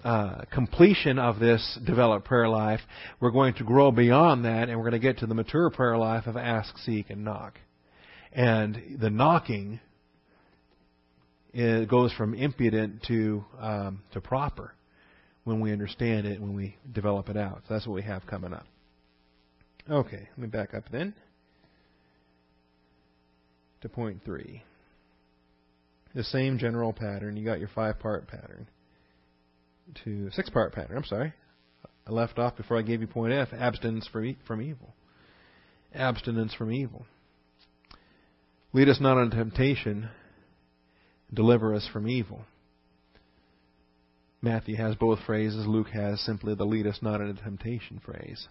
uh, completion of this developed prayer life, we're going to grow beyond that, and we're going to get to the mature prayer life of ask, seek, and knock. And the knocking it goes from impudent to um, to proper when we understand it, when we develop it out. So that's what we have coming up. Okay, let me back up then to point three. The same general pattern. You got your five-part pattern to six-part pattern. I'm sorry. I left off before I gave you point F, abstinence from from evil. Abstinence from evil. Lead us not into temptation. Deliver us from evil. Matthew has both phrases. Luke has simply the lead us not into temptation phrase.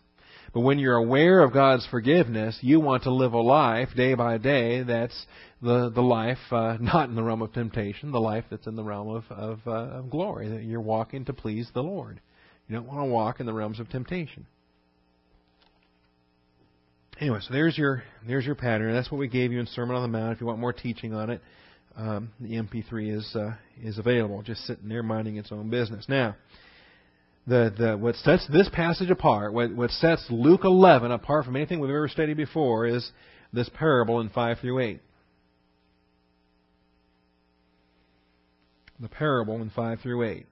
But when you're aware of God's forgiveness, you want to live a life day by day that's the, the life uh, not in the realm of temptation, the life that's in the realm of, of, uh, of glory, that you're walking to please the Lord. You don't want to walk in the realms of temptation. Anyway, so there's your, there's your pattern. That's what we gave you in Sermon on the Mount. If you want more teaching on it, Um, the M P three is uh, is available, just sitting there minding its own business. Now, the the what sets this passage apart, what what sets Luke eleven apart from anything we've ever studied before, is this parable in five through eight. The parable in five through eight.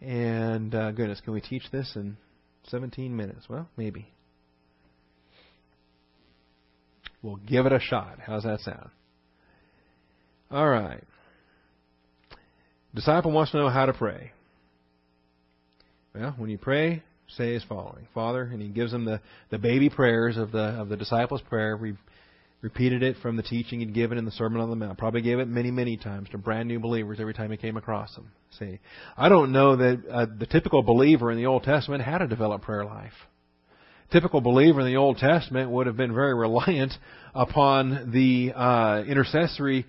And uh, goodness, can we teach this in seventeen minutes? Well, maybe. We'll give it a shot. How's that sound? All right. Disciple wants to know how to pray. Well, when you pray, say as following. Father, and he gives them the, the baby prayers of the of the disciples' prayer. We've repeated it from the teaching he'd given in the Sermon on the Mount. Probably gave it many, many times to brand new believers every time he came across them. See, I don't know that uh, the typical believer in the Old Testament had a developed prayer life. Typical believer in the Old Testament would have been very reliant upon the uh, intercessory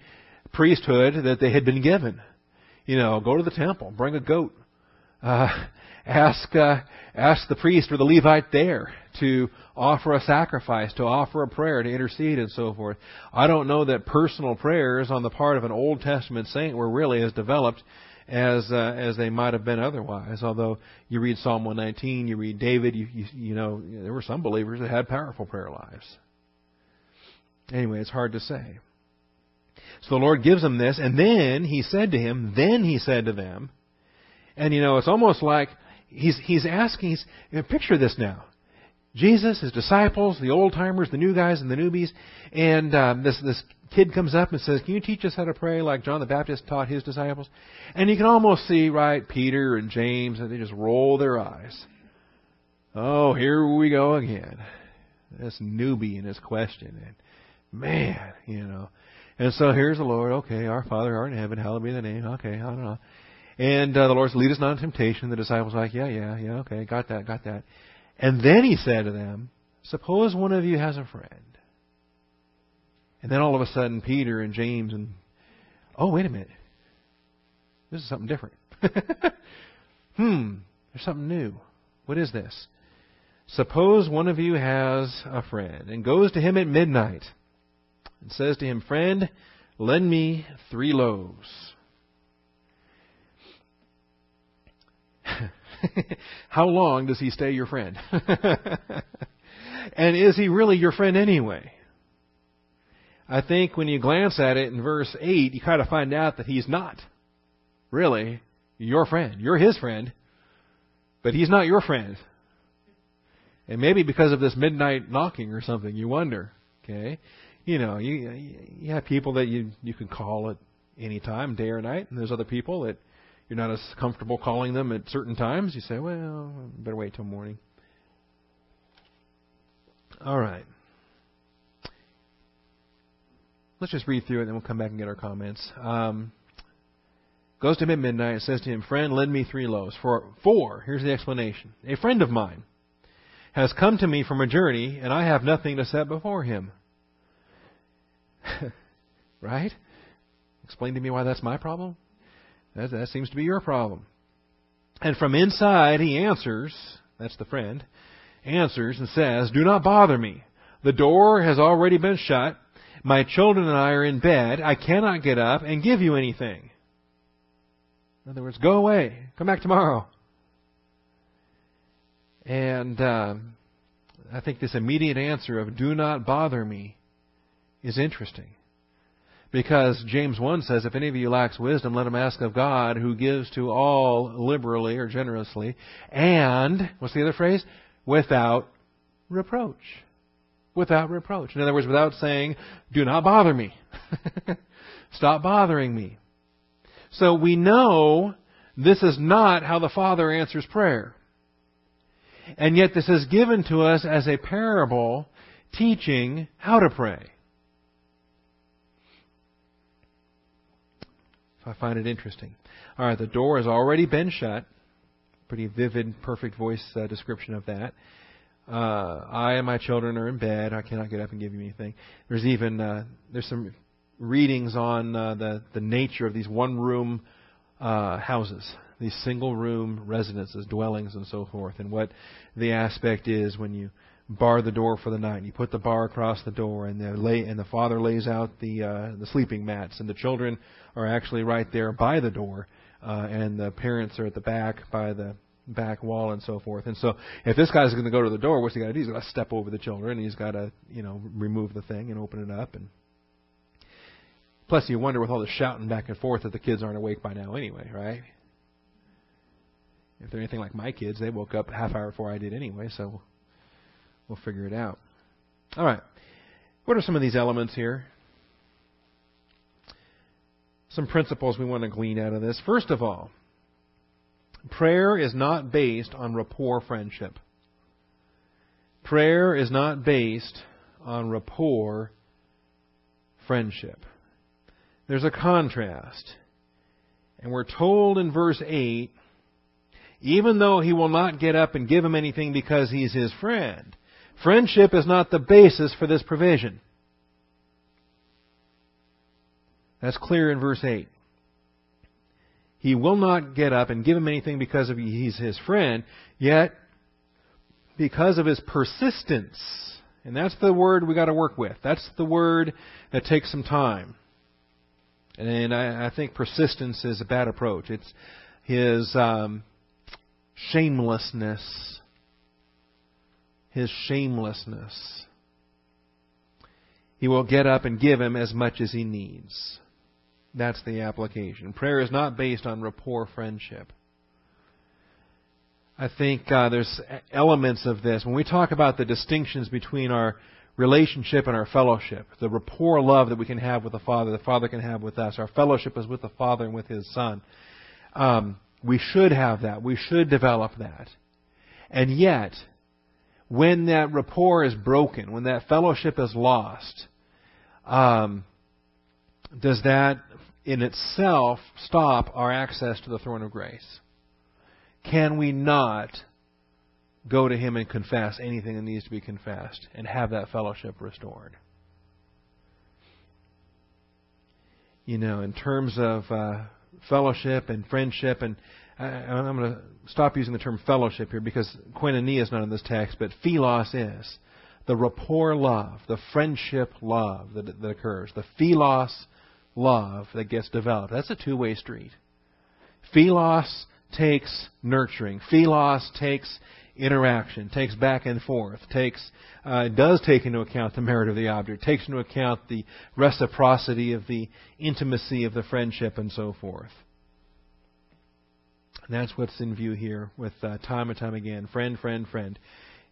priesthood that they had been given. You know, go to the temple, bring a goat, uh, ask uh, ask the priest or the Levite there to offer a sacrifice, to offer a prayer, to intercede, and so forth. I don't know that personal prayers on the part of an Old Testament saint were really as developed as uh, as they might have been otherwise. Although you read Psalm one nineteen, you read David, you, you you know, there were some believers that had powerful prayer lives. Anyway, it's hard to say. So the Lord gives them this, and then he said to him, then he said to them, and you know, it's almost like he's he's asking, he's, you know, picture this now. Jesus, his disciples, the old-timers, the new guys and the newbies, and um, this this kid comes up and says, can you teach us how to pray like John the Baptist taught his disciples? And you can almost see, right, Peter and James, and they just roll their eyes. Oh, here we go again. This newbie in his question. And man, you know. And so here's the Lord. Okay, our Father who art in heaven, hallowed be thy name. Okay, I don't know. And uh, the Lord says, lead us not into temptation. The disciples are like, yeah, yeah, yeah, okay, got that, got that. And then he said to them, suppose one of you has a friend. And then all of a sudden, Peter and James and, oh, wait a minute. This is something different. hmm, there's something new. What is this? Suppose one of you has a friend and goes to him at midnight and says to him, friend, lend me three loaves. How long does he stay your friend? And is he really your friend anyway? I think when you glance at it in verse eight, you kind of find out that he's not really your friend. You're his friend, but he's not your friend. And maybe because of this midnight knocking or something, you wonder, okay? You know, you you have people that you, you can call at any time, day or night, and there's other people that you're not as comfortable calling them at certain times. You say, well, better wait till morning. All right. Let's just read through it, and then we'll come back and get our comments. Um, goes to him at midnight and says to him, friend, lend me three loaves. For, for, here's the explanation. A friend of mine has come to me from a journey, and I have nothing to set before him. Right? Explain to me why that's my problem. That, that seems to be your problem. And from inside he answers, that's the friend, answers and says, do not bother me. The door has already been shut. My children and I are in bed. I cannot get up and give you anything. In other words, go away. Come back tomorrow. And uh, I think this immediate answer of do not bother me is interesting. Because James one says, if any of you lacks wisdom, let him ask of God, who gives to all liberally or generously. And, what's the other phrase? Without reproach. Without reproach. In other words, without saying, do not bother me. Stop bothering me. So we know this is not how the Father answers prayer. And yet this is given to us as a parable teaching how to pray. I find it interesting. All right, the door has already been shut. Pretty vivid, perfect voice uh, description of that. Uh, I and my children are in bed. I cannot get up and give you anything. There's even uh, there's some readings on uh, the, the nature of these one-room uh, houses, these single-room residences, dwellings, and so forth, and what the aspect is when you bar the door for the night. You put the bar across the door, and the, lay, and the father lays out the, uh, the sleeping mats, and the children are actually right there by the door, uh, and the parents are at the back by the back wall and so forth. And so if this guy's going to go to the door, what's he got to do? He's got to step over the children, and he's got to, you know, remove the thing and open it up. And plus, you wonder with all the shouting back and forth that the kids aren't awake by now anyway, right? If they're anything like my kids, they woke up a half hour before I did anyway, so we'll figure it out. All right. What are some of these elements here? Some principles we want to glean out of this. First of all, prayer is not based on rapport friendship. Prayer is not based on rapport friendship. There's a contrast. And we're told in verse eight, even though he will not get up and give him anything because he's his friend, friendship is not the basis for this provision. That's clear in verse eight. He will not get up and give him anything because of he's his friend, yet because of his persistence. And that's the word we got to work with. That's the word that takes some time. And I, I think persistence is a bad approach. It's his um, shamelessness. His shamelessness. He will get up and give him as much as he needs. That's the application. Prayer is not based on rapport friendship. I think uh, there's elements of this. When we talk about the distinctions between our relationship and our fellowship, the rapport love that we can have with the Father, the Father can have with us. Our fellowship is with the Father and with His Son. Um, we should have that. We should develop that. And yet, when that rapport is broken, when that fellowship is lost, um, does that in itself stop our access to the throne of grace? Can we not go to Him and confess anything that needs to be confessed and have that fellowship restored? You know, in terms of uh, fellowship and friendship, and I, I'm going to stop using the term fellowship here because koinonia is not in this text, but philos is. The rapport love, the friendship love that, that occurs, the philos love that gets developed. That's a two-way street. Philos takes nurturing. Philos takes interaction, takes back and forth, takes uh, does take into account the merit of the object, takes into account the reciprocity of the intimacy of the friendship and so forth. And that's what's in view here with uh, time and time again, friend, friend, friend.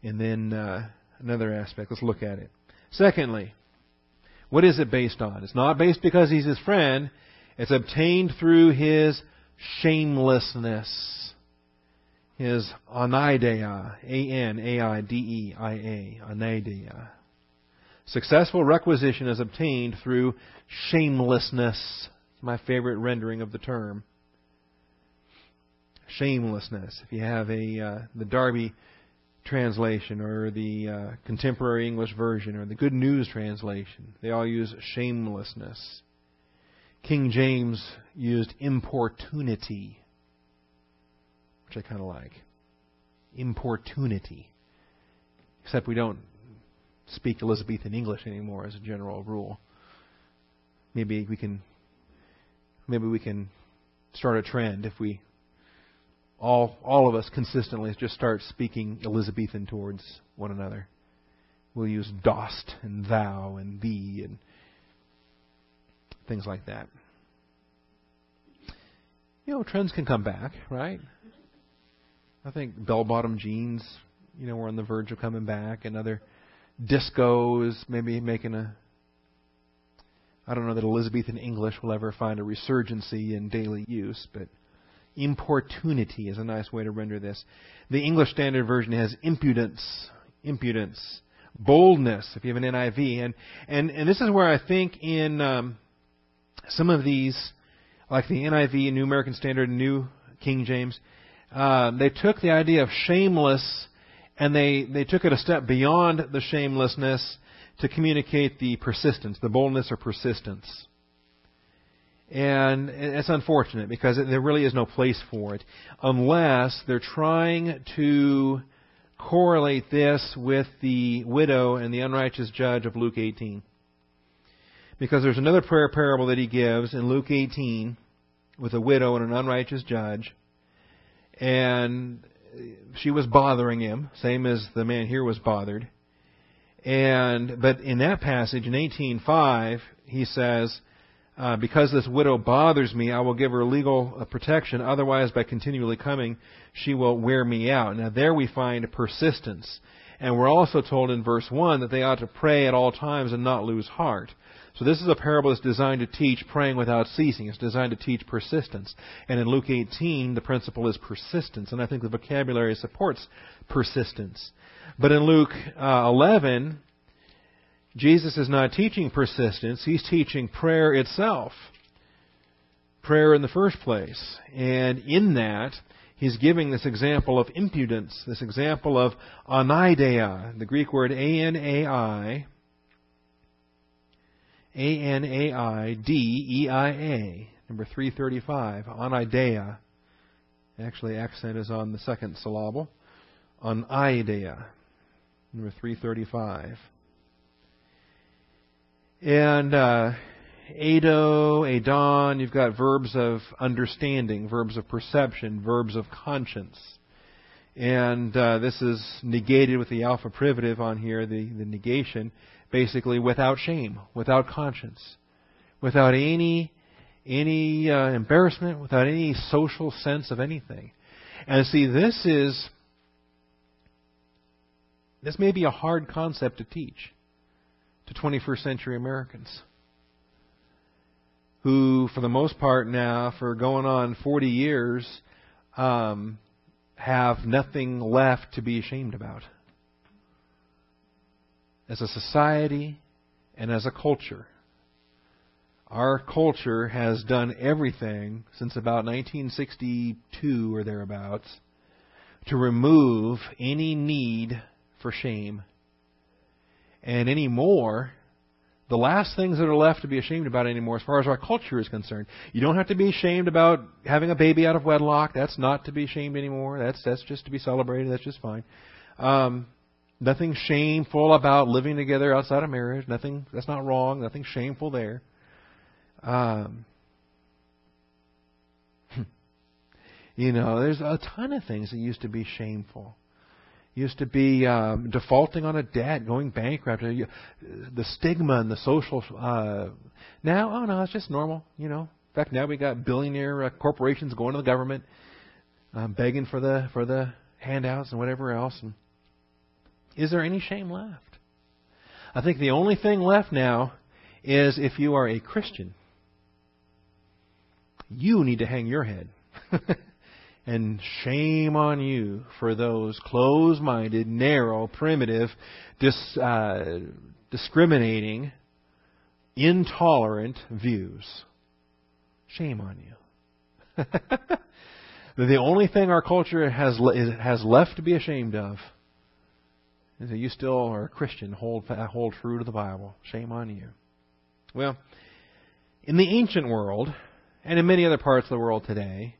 And then uh, another aspect, let's look at it. Secondly, what is it based on? It's not based because he's his friend. It's obtained through his shamelessness. His anaideia, A N A I D E I A, anaideia. Successful requisition is obtained through shamelessness. My favorite rendering of the term. Shamelessness. If you have a uh, the Darby translation or the uh, Contemporary English Version or the Good News translation, they all use shamelessness. King James used importunity, which I kind of like. Importunity. Except we don't speak Elizabethan English anymore as a general rule. Maybe we can maybe we can start a trend if we all all of us consistently just start speaking Elizabethan towards one another. We'll use dost and thou and thee and things like that. You know, trends can come back, right? I think bell-bottom jeans, you know, were on the verge of coming back, and other discos maybe making a... I don't know that Elizabethan English will ever find a resurgency in daily use, but importunity is a nice way to render this. The English Standard Version has impudence, impudence, boldness, if you have an N I V. And and, and this is where I think in um, some of these, like the N I V, New American Standard, New King James, uh, they took the idea of shameless and they, they took it a step beyond the shamelessness to communicate the persistence, the boldness or persistence. And it's unfortunate because there really is no place for it unless they're trying to correlate this with the widow and the unrighteous judge of Luke eighteen. Because there's another prayer parable that he gives in Luke eighteen with a widow and an unrighteous judge. And she was bothering him, same as the man here was bothered. And but in that passage in eighteen five, he says, uh, because this widow bothers me, I will give her legal uh, protection. Otherwise, by continually coming, she will wear me out. Now there we find persistence. And we're also told in verse one that they ought to pray at all times and not lose heart. So this is a parable that's designed to teach praying without ceasing. It's designed to teach persistence. And in Luke eighteen, the principle is persistence. And I think the vocabulary supports persistence. But in Luke uh, eleven, Jesus is not teaching persistence. He's teaching prayer itself. Prayer in the first place. And in that, he's giving this example of impudence, this example of anaideia, the Greek word A N A I, A N A I D E I A, number three thirty-five, anaideia. Actually, accent is on the second syllable. Anaideia. Number three thirty-five. And uh, Ado, Adon, you've got verbs of understanding, verbs of perception, verbs of conscience. And uh, this is negated with the alpha privative on here, the, the negation, basically without shame, without conscience, without any, any uh, embarrassment, without any social sense of anything. And see, this is... This may be a hard concept to teach to twenty-first century Americans who, for the most part now, for going on forty years, um, have nothing left to be ashamed about as a society and as a culture. Our culture has done everything since about nineteen sixty-two or thereabouts to remove any need for shame. And anymore, the last things that are left to be ashamed about anymore, as far as our culture is concerned, you don't have to be ashamed about having a baby out of wedlock. That's not to be ashamed anymore. That's that's just to be celebrated. That's just fine. Um, nothing shameful about living together outside of marriage. Nothing that's not wrong. Nothing shameful there. Um, you know, there's a ton of things that used to be shameful. Used to be um, defaulting on a debt, going bankrupt. The stigma and the social... Uh, now, oh no, it's just normal, you know. In fact, now we got billionaire uh, corporations going to the government, um, begging for the for the handouts and whatever else. And is there any shame left? I think the only thing left now is if you are a Christian, you need to hang your head. And shame on you for those close-minded, narrow, primitive, dis, uh, discriminating, intolerant views. Shame on you. The only thing our culture has has left to be ashamed of is that you still are a Christian. Hold hold true to the Bible. Shame on you. Well, in the ancient world, and in many other parts of the world today,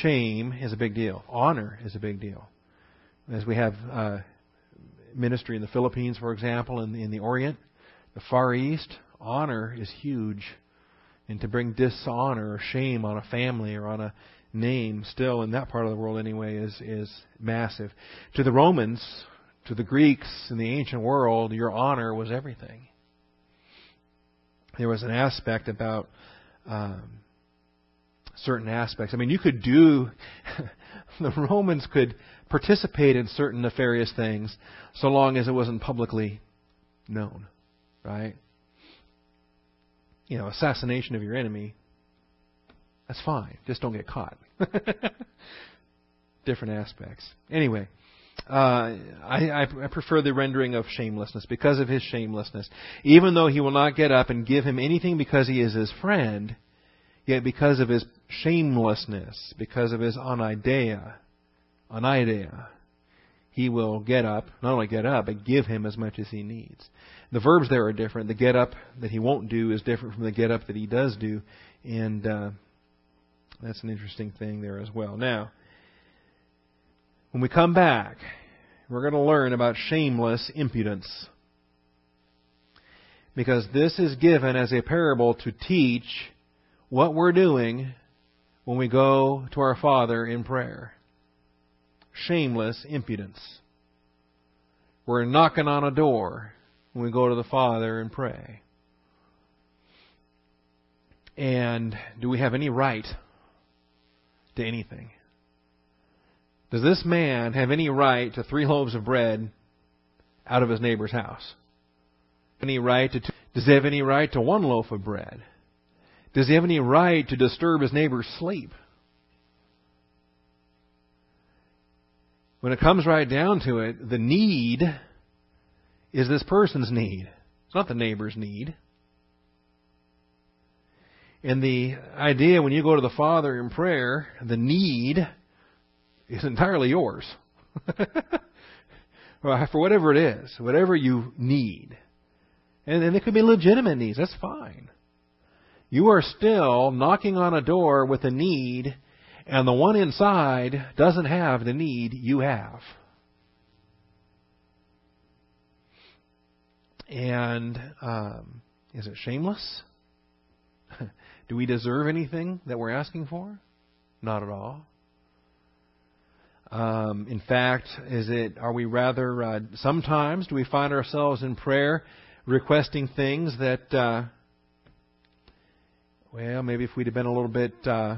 shame is a big deal. Honor is a big deal. As we have uh, ministry in the Philippines, for example, in the, in the Orient, the Far East, honor is huge. and to bring dishonor or shame on a family or on a name, still in that part of the world anyway, is is massive. To the Romans, to the Greeks in the ancient world, your honor was everything. There was an aspect about um, certain aspects. I mean, you could do... the Romans could participate in certain nefarious things so long as it wasn't publicly known, right? You know, assassination of your enemy, that's fine. Just don't get caught. Different aspects. Anyway, uh, I, I prefer the rendering of shamelessness, because of his shamelessness. Even though he will not get up and give him anything because he is his friend, yet because of his shamelessness, because of his anideia, anideia, he will get up, not only get up, but give him as much as he needs. The verbs there are different. The get up that he won't do is different from the get up that he does do. And uh, that's an interesting thing there as well. Now, when we come back, we're going to learn about shameless impudence, because this is given as a parable to teach what we're doing when we go to our Father in prayer. Shameless impudence. We're knocking on a door when we go to the Father and pray. And do we have any right to anything? Does this man have any right to three loaves of bread out of his neighbor's house? Any right to two? Does he have any right to one loaf of bread? Does he have any right to disturb his neighbor's sleep? When it comes right down to it, the need is this person's need. It's not the neighbor's need. And the idea when you go to the Father in prayer, the need is entirely yours. For whatever it is, whatever you need. And, and it could be legitimate needs. That's fine. You are still knocking on a door with a need, and the one inside doesn't have the need you have. And um, is it shameless? Do we deserve anything that we're asking for? Not at all. Um, in fact, is it? Are we rather uh, sometimes do we find ourselves in prayer requesting things that? Uh, Well, maybe if we'd have been a little bit uh,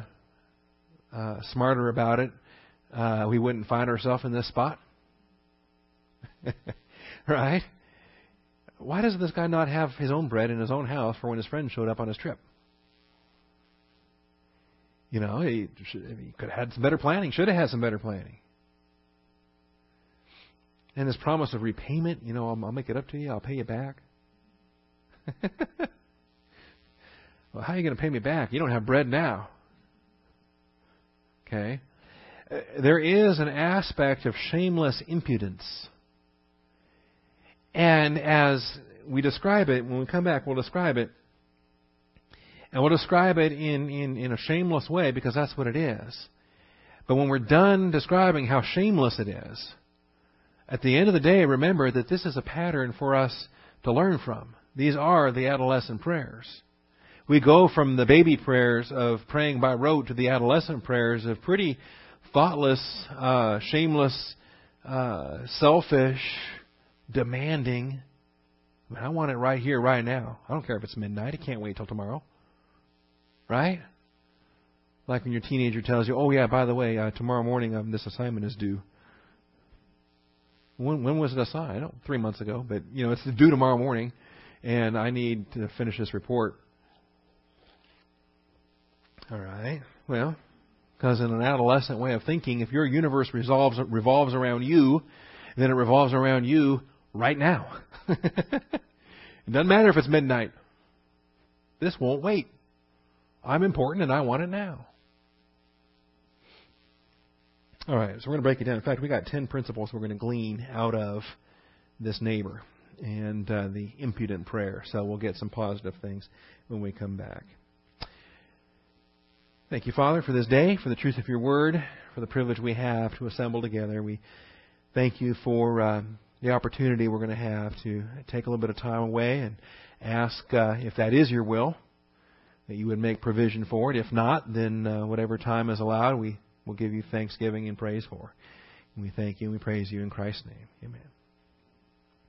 uh, smarter about it, uh, we wouldn't find ourselves in this spot. Right? Why does this guy not have his own bread in his own house for when his friend showed up on his trip? You know, he, he could have had some better planning, should have had some better planning. And his promise of repayment, you know, I'll, I'll make it up to you, I'll pay you back. Well, how are you going to pay me back? You don't have bread now. Okay? There is an aspect of shameless impudence. And as we describe it, when we come back, we'll describe it. And we'll describe it in, in, in a shameless way, because that's what it is. But when we're done describing how shameless it is, at the end of the day, remember that this is a pattern for us to learn from. These are the adolescent prayers. We go from the baby prayers of praying by rote to the adolescent prayers of pretty thoughtless, uh, shameless, uh, selfish, demanding. I mean, I want it right here, right now. I don't care if it's midnight. I can't wait till tomorrow. Right? Like when your teenager tells you, oh yeah, by the way, uh, tomorrow morning um, this assignment is due. When, when was it assigned? I don't know, three months ago. But, you know, it's due tomorrow morning, and I need to finish this report. All right. Well, because in an adolescent way of thinking, if your universe resolves, revolves around you, then it revolves around you right now. It doesn't matter if it's midnight. This won't wait. I'm important and I want it now. All right. So we're going to break it down. In fact, we got ten principles we're going to glean out of this neighbor and uh, the impudent prayer. So we'll get some positive things when we come back. Thank you, Father, for this day, for the truth of your word, for the privilege we have to assemble together. We thank you for uh, the opportunity we're going to have to take a little bit of time away and ask uh, if that is your will, that you would make provision for it. If not, then uh, whatever time is allowed, we will give you thanksgiving and praise for. And we thank you and we praise you in Christ's name. Amen.